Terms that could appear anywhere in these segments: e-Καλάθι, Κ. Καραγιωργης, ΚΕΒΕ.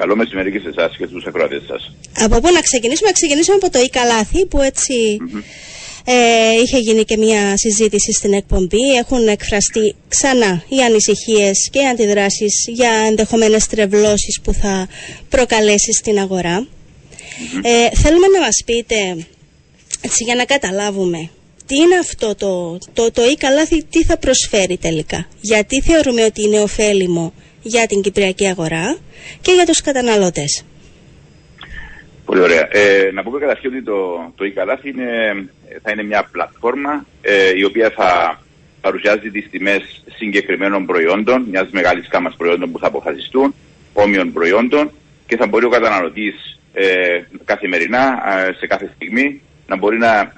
Καλό μεσημέρι και σε εσάς και στους ακροατές σας. Από πού να ξεκινήσουμε? Ξεκινήσουμε από το e-Καλάθι που έτσι είχε γίνει και μια συζήτηση στην εκπομπή. Έχουν εκφραστεί ξανά οι ανησυχίες και οι αντιδράσεις για ενδεχομένες τρευλώσεις που θα προκαλέσει στην αγορά. Θέλουμε να μας πείτε, έτσι για να καταλάβουμε, τι είναι αυτό το e-Καλάθι, τι θα προσφέρει τελικά. Γιατί θεωρούμε ότι είναι ωφέλιμο για την κυπριακή αγορά και για τους καταναλώτες. Πολύ ωραία. Να πούμε καταρχήν ότι το e-Καλάθι θα είναι μια πλατφόρμα η οποία θα παρουσιάζει τις τιμές συγκεκριμένων προϊόντων, μιας μεγάλης κάμας προϊόντων που θα αποφασιστούν, όμοιων προϊόντων, και θα μπορεί ο καταναλωτής καθημερινά, σε κάθε στιγμή, να μπορεί να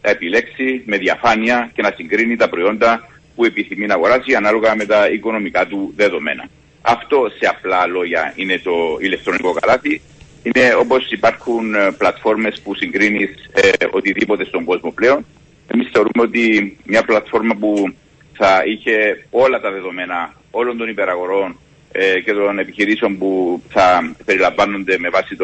επιλέξει με διαφάνεια και να συγκρίνει τα προϊόντα που επιθυμεί να αγοράσει ανάλογα με τα οικονομικά του δεδομένα. Αυτό σε απλά λόγια είναι το ηλεκτρονικό καλάθι. Είναι όπως υπάρχουν πλατφόρμες που συγκρίνεις οτιδήποτε στον κόσμο πλέον. Εμείς θεωρούμε ότι μια πλατφόρμα που θα είχε όλα τα δεδομένα όλων των υπεραγορών και των επιχειρήσεων που θα περιλαμβάνονται με βάση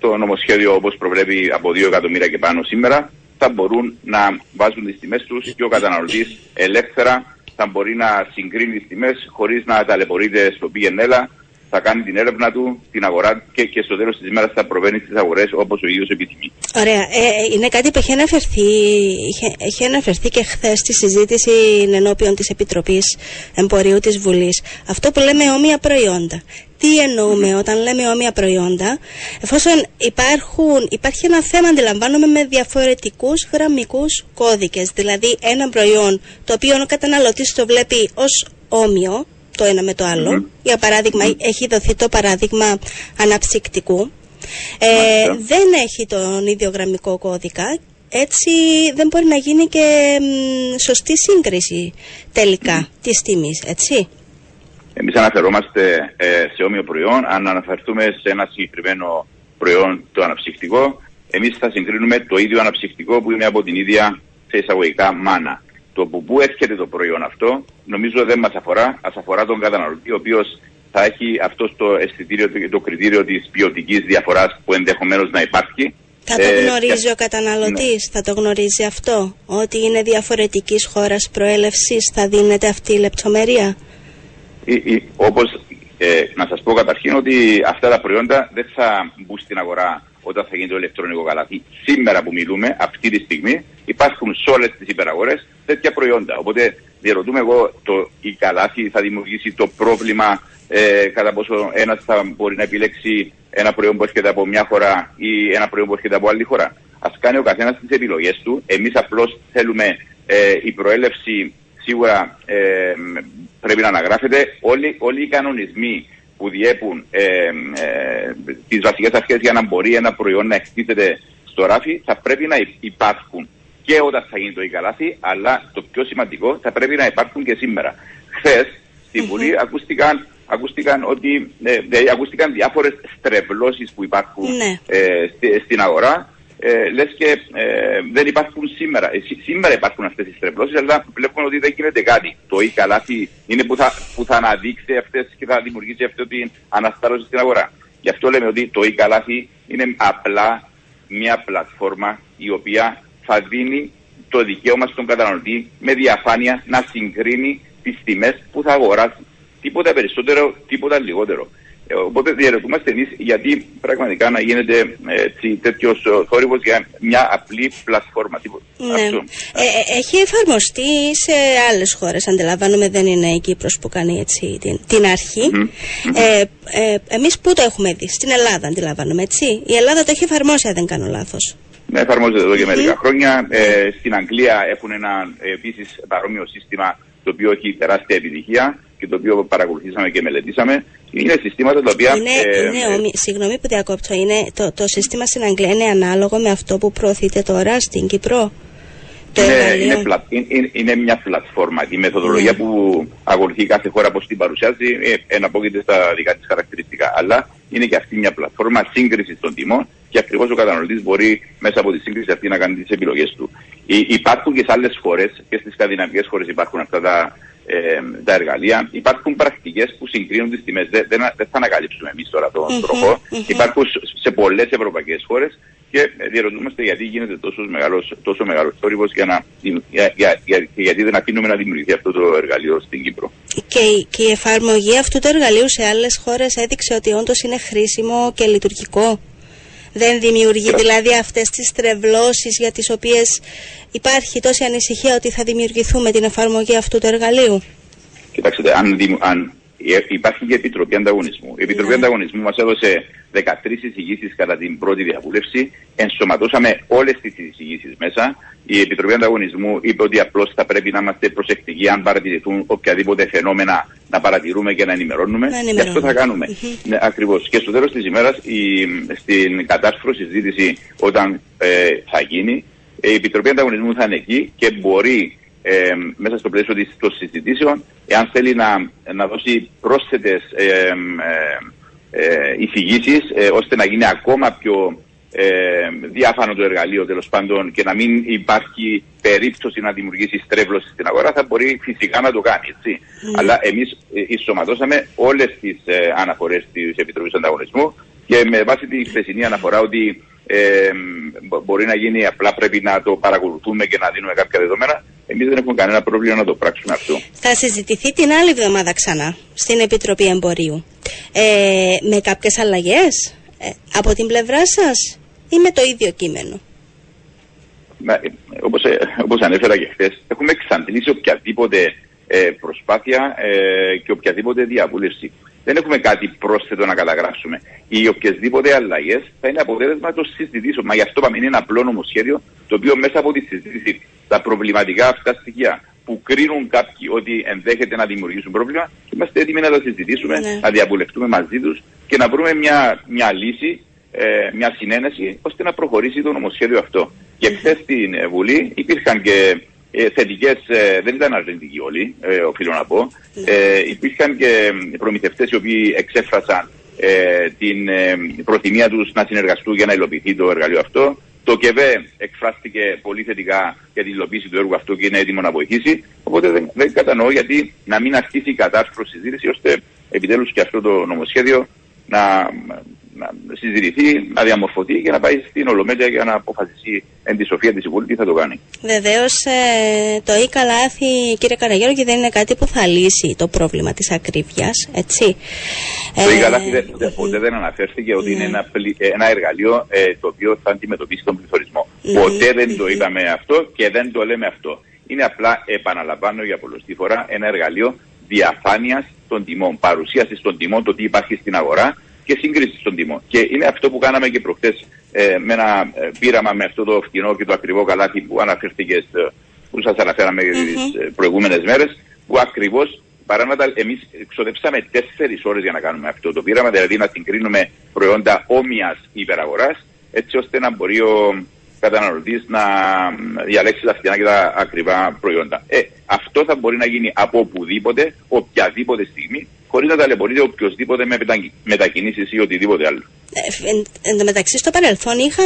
το νομοσχέδιο όπως προβλέπει από 2 εκατομμύρια και πάνω σήμερα, θα μπορούν να βάζουν τις τιμές τους και ο καταναλωτής ελεύθερα θα μπορεί να συγκρίνει τις τιμές χωρίς να ταλαιπωρείται στο πηγενέλα, θα κάνει την έρευνα του, την αγορά και στο τέλος της ημέρας θα προβαίνει στις αγορές όπως ο ίδιος επιθυμεί. Ωραία. Είναι κάτι που έχει αναφερθεί και χθες στη συζήτηση ενώπιον της Επιτροπής Εμπορίου της Βουλής. Αυτό που λέμε όμοια προϊόντα. Τι εννοούμε όταν λέμε όμοια προϊόντα, εφόσον υπάρχει ένα θέμα, αντιλαμβάνομαι, με διαφορετικούς γραμμικούς κώδικες. Δηλαδή ένα προϊόν το οποίο ο καταναλωτής το βλέπει ως όμοιο, το ένα με το άλλο. Για παράδειγμα, έχει δοθεί το παράδειγμα αναψυκτικού. Δεν έχει τον ίδιο γραμμικό κώδικα, έτσι δεν μπορεί να γίνει και σωστή σύγκριση τελικά της τιμής, έτσι. Εμείς αναφερόμαστε σε όμοιο προϊόν. Αν αναφερθούμε σε ένα συγκεκριμένο προϊόν, το αναψυκτικό, εμείς θα συγκρίνουμε το ίδιο αναψυκτικό που είναι από την ίδια, σε εισαγωγικά, μάνα. Το από πού έρχεται το προϊόν αυτό, νομίζω δεν μας αφορά. Ας αφορά τον καταναλωτή, ο οποίος θα έχει αυτό το αισθητήριο, το κριτήριο της ποιοτικής διαφοράς που ενδεχομένως να υπάρχει. Θα το γνωρίζει ο καταναλωτής, ναι. Θα το γνωρίζει αυτό, ότι είναι διαφορετικής χώρας προέλευσης, θα δίνεται αυτή η λεπτομέρεια. Όπως να σας πω καταρχήν ότι αυτά τα προϊόντα δεν θα μπουν στην αγορά όταν θα γίνει το ηλεκτρονικό καλάθι. Σήμερα που μιλούμε, αυτή τη στιγμή, υπάρχουν σε όλες τις υπεραγορές τέτοια προϊόντα. Οπότε διαρωτούμε εγώ, το e-Καλάθι θα δημιουργήσει το πρόβλημα κατά πόσο ένας θα μπορεί να επιλέξει ένα προϊόν που έρχεται από μια χώρα ή ένα προϊόν που έρχεται από άλλη χώρα. Ας κάνει ο καθένας τις επιλογές του. Εμείς απλώς θέλουμε η προέλευση σίγουρα πρέπει να αναγράφεται. Όλοι οι κανονισμοί που διέπουν τις βασικές αρχές για να μπορεί ένα προϊόν να εκτίθεται στο ράφι θα πρέπει να υπάρχουν και όταν θα γίνει το e-Καλάθι, αλλά το πιο σημαντικό, θα πρέπει να υπάρχουν και σήμερα. Χθες στη Βουλή ακούστηκαν διάφορες στρεβλώσεις που υπάρχουν στην αγορά. Λες και δεν υπάρχουν σήμερα. Σήμερα υπάρχουν αυτές οι στρεβλώσεις, αλλά βλέπουμε ότι δεν γίνεται κάτι. Το e-Καλάθι είναι που θα αναδείξει αυτές και θα δημιουργήσει αυτή την αναστάρωση στην αγορά. Γι' αυτό λέμε ότι το e-Καλάθι είναι απλά μια πλατφόρμα η οποία θα δίνει το δικαίωμα στον καταναλωτή με διαφάνεια να συγκρίνει τις τιμές που θα αγοράσει. Τίποτα περισσότερο, τίποτα λιγότερο. Οπότε διαρωτούμαστε εμείς γιατί πραγματικά να γίνεται τέτοιος θόρυβος για μια απλή πλατφόρμα. Ναι. Έχει εφαρμοστεί σε άλλες χώρες, αντιλαμβάνομαι, δεν είναι η Κύπρος που κάνει έτσι την αρχή. Εμείς πού το έχουμε δει? Στην Ελλάδα, αντιλαμβάνομαι, έτσι. Η Ελλάδα το έχει εφαρμόσει, αν δεν κάνω λάθος. Ναι, εφαρμόζεται εδώ και μερικά χρόνια. Στην Αγγλία έχουν ένα επίσης παρόμοιο σύστημα, το οποίο έχει τεράστια επιτυχία και το οποίο παρακολουθήσαμε και μελετήσαμε. Είναι συστήματα τα οποία... Συγγνώμη που διακόπτω, είναι το σύστημα στην Αγγλία είναι ανάλογο με αυτό που προωθείτε τώρα στην Κύπρο? Είναι μια πλατφόρμα. Η μεθοδολογία που ακολουθεί κάθε χώρα πως την παρουσιάζει εναπόκειται στα δικά της χαρακτηριστικά. Αλλά είναι και αυτή μια πλατφόρμα σύγκρισης των τιμών και ακριβώς ο καταναλωτής μπορεί μέσα από τη σύγκριση αυτή να κάνει τις επιλογές του. Υπάρχουν και σε άλλες χώρες, και στις σκανδιναβικές χώρες υπάρχουν αυτά τα τα εργαλεία. Υπάρχουν πρακτικές που συγκρίνουν τις τιμές. Δεν θα ανακαλύψουμε εμείς τώρα τον τροχό. Υπάρχουν σε πολλές ευρωπαϊκές χώρες και διερωτούμαστε γιατί γίνεται τόσο μεγάλος θόρυβος και γιατί δεν αφήνουμε να δημιουργηθεί αυτό το εργαλείο στην Κύπρο. Και η εφαρμογή αυτού του εργαλείου σε άλλες χώρες έδειξε ότι όντως είναι χρήσιμο και λειτουργικό. Δεν δημιουργεί δηλαδή αυτές τις τρευλώσεις για τις οποίες υπάρχει τόση ανησυχία ότι θα δημιουργηθούν με την εφαρμογή αυτού του εργαλείου. Κοιτάξτε, αν υπάρχει και Επιτροπή Ανταγωνισμού. Η Επιτροπή Ανταγωνισμού μας έδωσε 13 εισηγήσεις κατά την πρώτη διαβούλευση. Ενσωματώσαμε όλες τις εισηγήσεις μέσα. Η Επιτροπή Ανταγωνισμού είπε ότι απλώς θα πρέπει να είμαστε προσεκτικοί αν παρατηρηθούν οποιαδήποτε φαινόμενα να παρατηρούμε και να ενημερώνουμε. Και αυτό θα κάνουμε. Ναι, ακριβώς. Και στο τέλος της ημέρας, στην κατάστροφη συζήτηση, όταν θα γίνει, η Επιτροπή Ανταγωνισμού θα είναι εκεί και μπορεί μέσα στο πλαίσιο των συζητήσεων, εάν θέλει να δώσει πρόσθετες εισηγήσεις ώστε να γίνει ακόμα πιο διάφανο το εργαλείο, τέλος πάντων, και να μην υπάρχει περίπτωση να δημιουργήσει στρέβλωση στην αγορά, θα μπορεί φυσικά να το κάνει, έτσι. Αλλά εμείς ισοματώσαμε όλες τις αναφορές της Επιτροπής Ανταγωνισμού και με βάση τη χθεσινή αναφορά ότι μπορεί να γίνει, απλά πρέπει να το παρακολουθούμε και να δίνουμε κάποια δεδομένα. Εμείς δεν έχουμε κανένα πρόβλημα να το πράξουμε αυτό. Θα συζητηθεί την άλλη εβδομάδα ξανά στην Επιτροπή Εμπορίου. Με κάποιες αλλαγές από την πλευρά σας ή με το ίδιο κείμενο? Όπως ανέφερα και χθες, έχουμε εξαντλήσει οποιαδήποτε προσπάθεια και οποιαδήποτε διαβούλευση. Δεν έχουμε κάτι πρόσθετο να καταγράψουμε. Οι οποιασδήποτε αλλαγές θα είναι αποτέλεσμα των συζητήσεων. Μα γι' αυτό πάμε, είναι ένα απλό νομοσχέδιο το οποίο μέσα από τη συζήτηση, τα προβληματικά αυτά στοιχεία που κρίνουν κάποιοι ότι ενδέχεται να δημιουργήσουν πρόβλημα, είμαστε έτοιμοι να τα συζητήσουμε, να διαβουλευτούμε μαζί τους και να βρούμε μια λύση, μια συνένεση, ώστε να προχωρήσει το νομοσχέδιο αυτό. Και χθες στην Βουλή υπήρχαν και θετικές, δεν ήταν αρνητικοί όλοι, οφείλω να πω. Υπήρχαν και προμηθευτές οι οποίοι εξέφρασαν την προθυμία τους να συνεργαστούν για να υλοποιηθεί το εργαλείο αυτό. Το ΚΕΒΕ εκφράστηκε πολύ θετικά για την υλοποίηση του έργου αυτού και είναι έτοιμο να βοηθήσει. Οπότε δεν κατανοώ γιατί να μην αρχίσει η κατάστροφη συζήτηση, ώστε επιτέλους και αυτό το νομοσχέδιο να συζητηθεί, να διαμορφωθεί και να πάει στην Ολομέλεια για να αποφασιστεί εν τη σοφία της Βουλής τι θα το κάνει. Βεβαίως, το e-Καλάθι, κύριε Καραγιώργη, δεν είναι κάτι που θα λύσει το πρόβλημα της ακρίβειας, έτσι. Το e-Καλάθι ποτέ δεν αναφέρθηκε ότι είναι ένα εργαλείο το οποίο θα αντιμετωπίσει τον πληθωρισμό. Ποτέ δεν το είπαμε αυτό και δεν το λέμε αυτό. Είναι απλά, επαναλαμβάνω για πολλωστή φορά, ένα εργαλείο διαφάνειας των τιμών, παρουσίασης των τιμών, το τι υπάρχει στην αγορά και σύγκριση των τιμών. Και είναι αυτό που κάναμε και προχτές με ένα πείραμα με αυτό το φτηνό και το ακριβό καλάθι που αναφέρθηκε, που σας αναφέραμε τις προηγούμενες μέρες, που ακριβώς εμείς ξοδέψαμε 4 ώρες για να κάνουμε αυτό το πείραμα, δηλαδή να συγκρίνουμε προϊόντα όμοιας υπεραγοράς, έτσι ώστε να μπορεί ο καταναλωτής να διαλέξει τα φτηνά και τα ακριβά προϊόντα. Αυτό θα μπορεί να γίνει από οπουδήποτε, οποιαδήποτε στιγμή, χωρίς να ταλαιπωρείται οποιοδήποτε με μετακινήσεις ή οτιδήποτε άλλο. Εν τω μεταξύ, στο παρελθόν είχε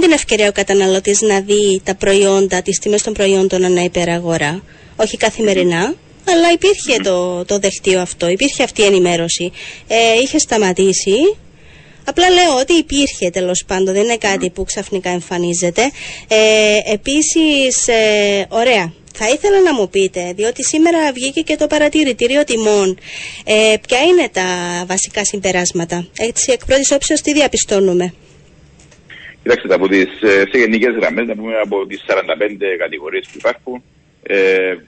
την ευκαιρία ο καταναλωτής να δει τα προϊόντα, τις τιμές των προϊόντων ανά υπεραγορά, όχι καθημερινά, αλλά υπήρχε το δελτίο αυτό, υπήρχε αυτή η ενημέρωση. Είχε σταματήσει. Απλά λέω ότι υπήρχε, τέλος πάντων, δεν είναι κάτι που ξαφνικά εμφανίζεται. Επίσης, ωραία, θα ήθελα να μου πείτε, διότι σήμερα βγήκε και το παρατηρητήριο τιμών, ποια είναι τα βασικά συμπεράσματα? Έτσι, εκ πρώτης όψεως, τι διαπιστώνουμε? Κοιτάξτε, σε γενικές γραμμές, να πούμε από τις 45 κατηγορίες που υπάρχουν,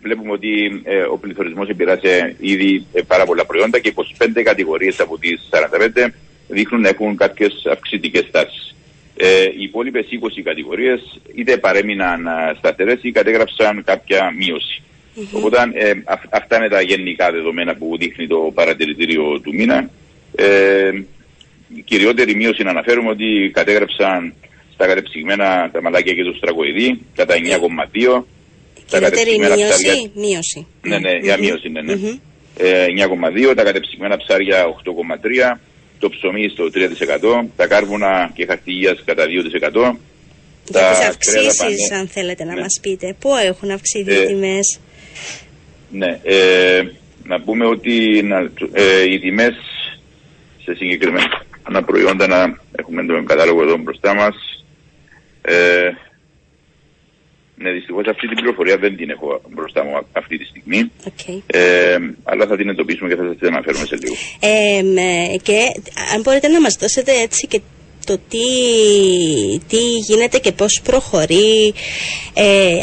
βλέπουμε ότι ο πληθωρισμός επηρεάζει ήδη πάρα πολλά προϊόντα και 25 κατηγορίες από τις 45 δείχνουν να έχουν κάποιες αυξητικές τάσεις. Οι υπόλοιπες 20 κατηγορίες είτε παρέμειναν σταθερές ή κατέγραψαν κάποια μείωση. Οπότε αυτά είναι τα γενικά δεδομένα που δείχνει το παρατηρητήριο του μήνα. Κυριότερη μείωση να αναφέρουμε ότι κατέγραψαν στα κατεψυγμένα τα μαλάκια και το στραγωειδή κατά 9,2. Κυριότερη μείωση. Ναι, μείωση. 9,2, τα κατεψυγμένα ψάρια 8,3. Το ψωμί στο 3%, τα κάρβουνα και χαρτίγιας κατά 2%, Για τις αυξήσεις, αν θέλετε να μας πείτε, πού έχουν αυξηθεί οι τιμές. Ναι, να πούμε ότι οι τιμές σε συγκεκριμένα προϊόντα, να έχουμε τον κατάλογο εδώ μπροστά μας. Ναι, δυστυχώς αυτή την πληροφορία δεν την έχω μπροστά μου αυτή τη στιγμή, okay. Αλλά θα την εντοπίσουμε και θα σας την αναφέρουμε σε λίγο. Και αν μπορείτε να μας δώσετε έτσι και το τι γίνεται και πώς προχωρεί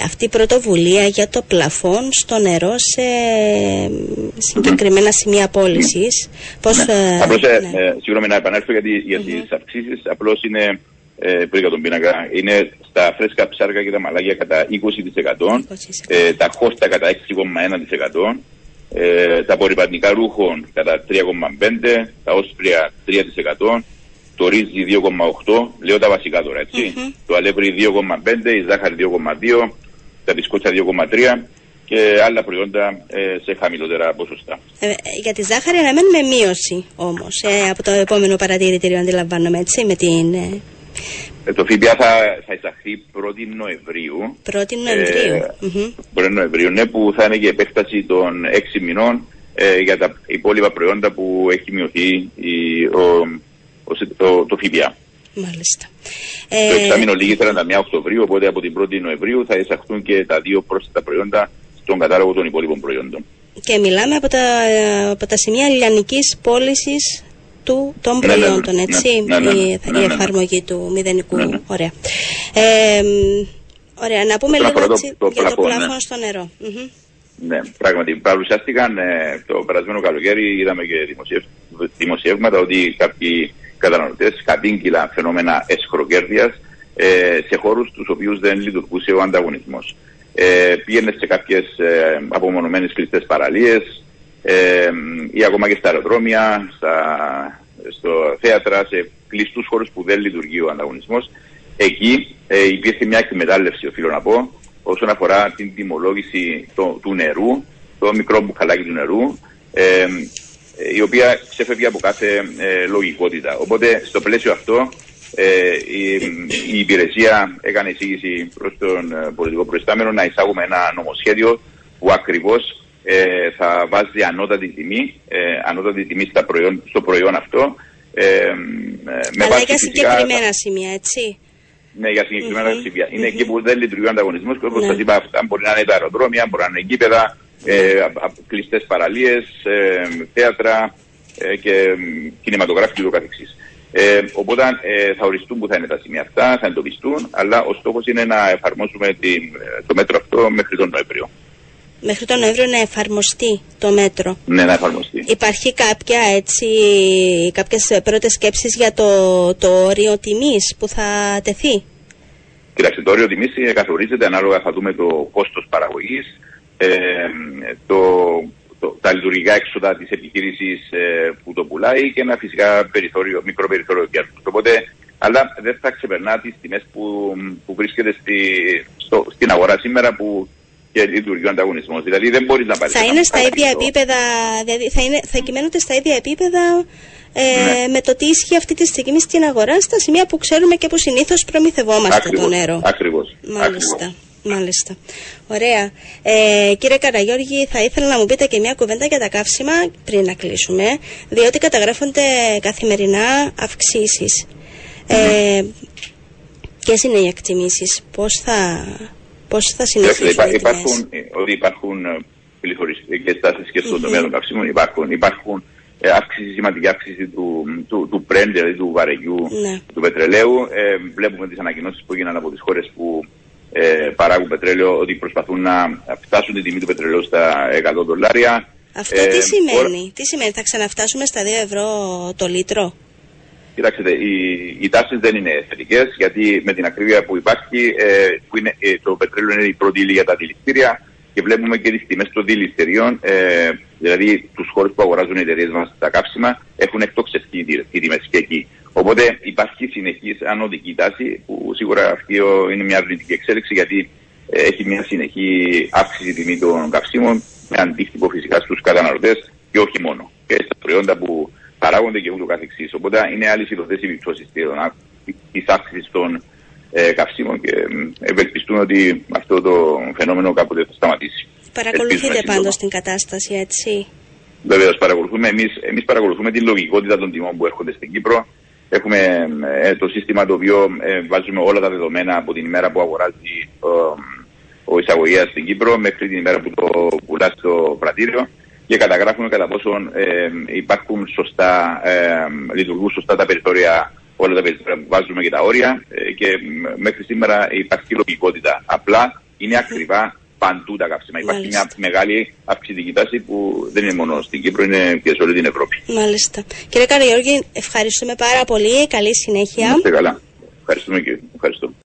αυτή η πρωτοβουλία για το πλαφόν στο νερό σε συγκεκριμένα σημεία πώλησης. Συγγνώμη να επανέλθω για τις αυξήσεις, απλώς είναι... πριν για τον πίνακα, είναι στα φρέσκα ψάρια και τα μαλάκια κατά 20%, τα χώστα κατά 6,1%, τα πορυπαντικά ρούχων κατά 3,5%, τα όσπρια 3%, το ρύζι 2,8%, λέω τα βασικά τώρα έτσι, το αλεύρι 2,5%, η ζάχαρη 2,2%, τα μπισκότσα 2,3% και άλλα προϊόντα σε χαμηλότερα ποσοστά. Για τη ζάχαρη αναμένουμε μείωση όμως από το επόμενο παρατηρητήριο, αντιλαμβάνομαι έτσι, με την... Το ΦΠΑ θα εισαχθεί 1η Νοεμβρίου. 1η Νοεμβρίου. 1η Νοεμβρίου, ναι, που θα είναι και επέκταση των 6 μηνών για τα υπόλοιπα προϊόντα που έχει μειωθεί το ΦΠΑ. Μάλιστα. Το εξάμηνο λήγει 31 Οκτωβρίου, οπότε από την 1η Νοεμβρίου θα εισαχθούν και τα δύο πρόσθετα προϊόντα στον κατάλογο των υπόλοιπων προϊόντων. Και μιλάμε από τα σημεία λιανικής πώλησης των προϊόντων, έτσι, η εφαρμογή του μηδενικού. Ωραία. Ωραία, να πούμε λίγο έτσι για το πλαφόν στο νερό. Ναι, πράγματι, παρουσιάστηκαν το περασμένο καλοκαίρι, είδαμε και δημοσιεύματα ότι κάποιοι καταναλωτές κατήγγυλαν φαινόμενα εσχροκέρδειας σε χώρους τους οποίους δεν λειτουργούσε ο ανταγωνισμός. Πήγαινε σε κάποιες απομονωμένες κλειστές παραλίες, ή ακόμα και στα αεροδρόμια, στο θέατρα, σε κλειστούς χώρους που δεν λειτουργεί ο ανταγωνισμός. Εκεί υπήρχε μια εκμετάλλευση, οφείλω να πω, όσον αφορά την τιμολόγηση του νερού, το μικρό μπουκαλάκι του νερού, η οποία ξεφεύγει από κάθε λογικότητα. Οπότε στο πλαίσιο αυτό η υπηρεσία έκανε εισήγηση προς τον πολιτικό προϊστάμενο να εισάγουμε ένα νομοσχέδιο που ακριβώς θα βάζει ανώτατη τιμή στο προϊόν αυτό. Αλλά για συγκεκριμένα σημεία, έτσι. Ναι, για συγκεκριμένα σημεία. Είναι εκεί που δεν λειτουργεί ο ανταγωνισμός και όπως σας είπα, αυτά μπορεί να είναι τα αεροδρόμια, μπορεί να είναι γήπεδα, κλειστές παραλίες, θέατρα και κινηματογράφη και το καθεξής. Οπότε θα οριστούν που θα είναι τα σημεία αυτά, θα εντοπιστούν, αλλά ο στόχος είναι να εφαρμόσουμε το μέτρο αυτό μέχρι τον Νοέμβριο. Μέχρι τον Νοέμβριο να εφαρμοστεί το μέτρο. Ναι, να εφαρμοστεί. Υπάρχει κάποιες πρώτες σκέψεις για το όριο τιμής που θα τεθεί. Κοιτάξτε, το όριο τιμής καθορίζεται ανάλογα, θα δούμε το κόστος παραγωγής, τα λειτουργικά έξοδα της επιχείρησης που το πουλάει και ένα φυσικά μικρό περιθώριο κέρδους. Οπότε, αλλά δεν θα ξεπερνά τις τιμές που βρίσκεται στην αγορά σήμερα που... και λειτουργεί ο ανταγωνισμός. Δηλαδή δεν μπορείς να πάρεις. Θα είναι στα ίδια επίπεδα, δηλαδή θα κυμαίνονται στα ίδια επίπεδα με το τι ισχύει αυτή τη στιγμή στην αγορά, στα σημεία που ξέρουμε και που συνήθως προμηθευόμαστε το νερό. Ακριβώς. Μάλιστα. Ωραία. Κύριε Καραγιώργη, θα ήθελα να μου πείτε και μια κουβέντα για τα καύσιμα πριν να κλείσουμε, διότι καταγράφονται καθημερινά αυξήσεις. Ποιες είναι οι εκτιμήσεις, πώς θα συνεχίσουν Υπάρχουν πληθωριστικές τάσεις και στον τομέα των καυσίμων. Υπάρχουν σημαντική αύξηση του πρέν, δηλαδή του βαρελιού, του πετρελαίου. Βλέπουμε τις ανακοινώσεις που έγιναν από τις χώρες που παράγουν πετρέλαιο ότι προσπαθούν να φτάσουν την τιμή του πετρελαίου στα $100. Αυτό τι σημαίνει, θα ξαναφτάσουμε στα €2 το λίτρο. Κοιτάξτε, οι τάσεις δεν είναι θετικές, γιατί με την ακρίβεια που υπάρχει, το πετρέλαιο είναι η πρώτη ύλη για τα δηληστήρια και βλέπουμε και τις τιμές των δηληστηριών, δηλαδή τους χώρους που αγοράζουν οι εταιρείες μας τα καύσιμα, έχουν εκτοξευτεί οι τιμές και εκεί. Οπότε υπάρχει συνεχής ανωδική τάση, που σίγουρα αυτή είναι μια αρνητική εξέλιξη, γιατί έχει μια συνεχή αύξηση τιμή των καυσίμων, με αντίκτυπο φυσικά στους καταναλωτές και όχι μόνο, και στα προϊόντα που παράγονται και ούτω καθεξής. Οπότε είναι άλλες οι επιπτώσεις της αύξησης των καυσίμων και ευελπιστούν ότι αυτό το φαινόμενο κάποτε θα σταματήσει. Παρακολουθείτε πάντως την κατάσταση, έτσι? Βεβαίως, παρακολουθούμε. Εμείς παρακολουθούμε τη λογικότητα των τιμών που έρχονται στην Κύπρο. Έχουμε το σύστημα το οποίο βάζουμε όλα τα δεδομένα από την ημέρα που αγοράζει ο εισαγωγέας στην Κύπρο μέχρι την ημέρα που το πουλά στο πρατήριο και καταγράφουμε κατά πόσον υπάρχουν σωστά, λειτουργούν σωστά τα περιθώρια, όλα τα περιθώρια που βάζουμε και τα όρια και μέχρι σήμερα υπάρχει λογικότητα. Απλά είναι ακριβά παντού τα καύσιμα. Υπάρχει μια μεγάλη αυξητική τάση που δεν είναι μόνο στην Κύπρο, είναι και σε όλη την Ευρώπη. Μάλιστα. Κύριε Καραγιωργή, ευχαριστούμε πάρα πολύ. Καλή συνέχεια. Είστε καλά. Ευχαριστούμε και ευχαριστώ.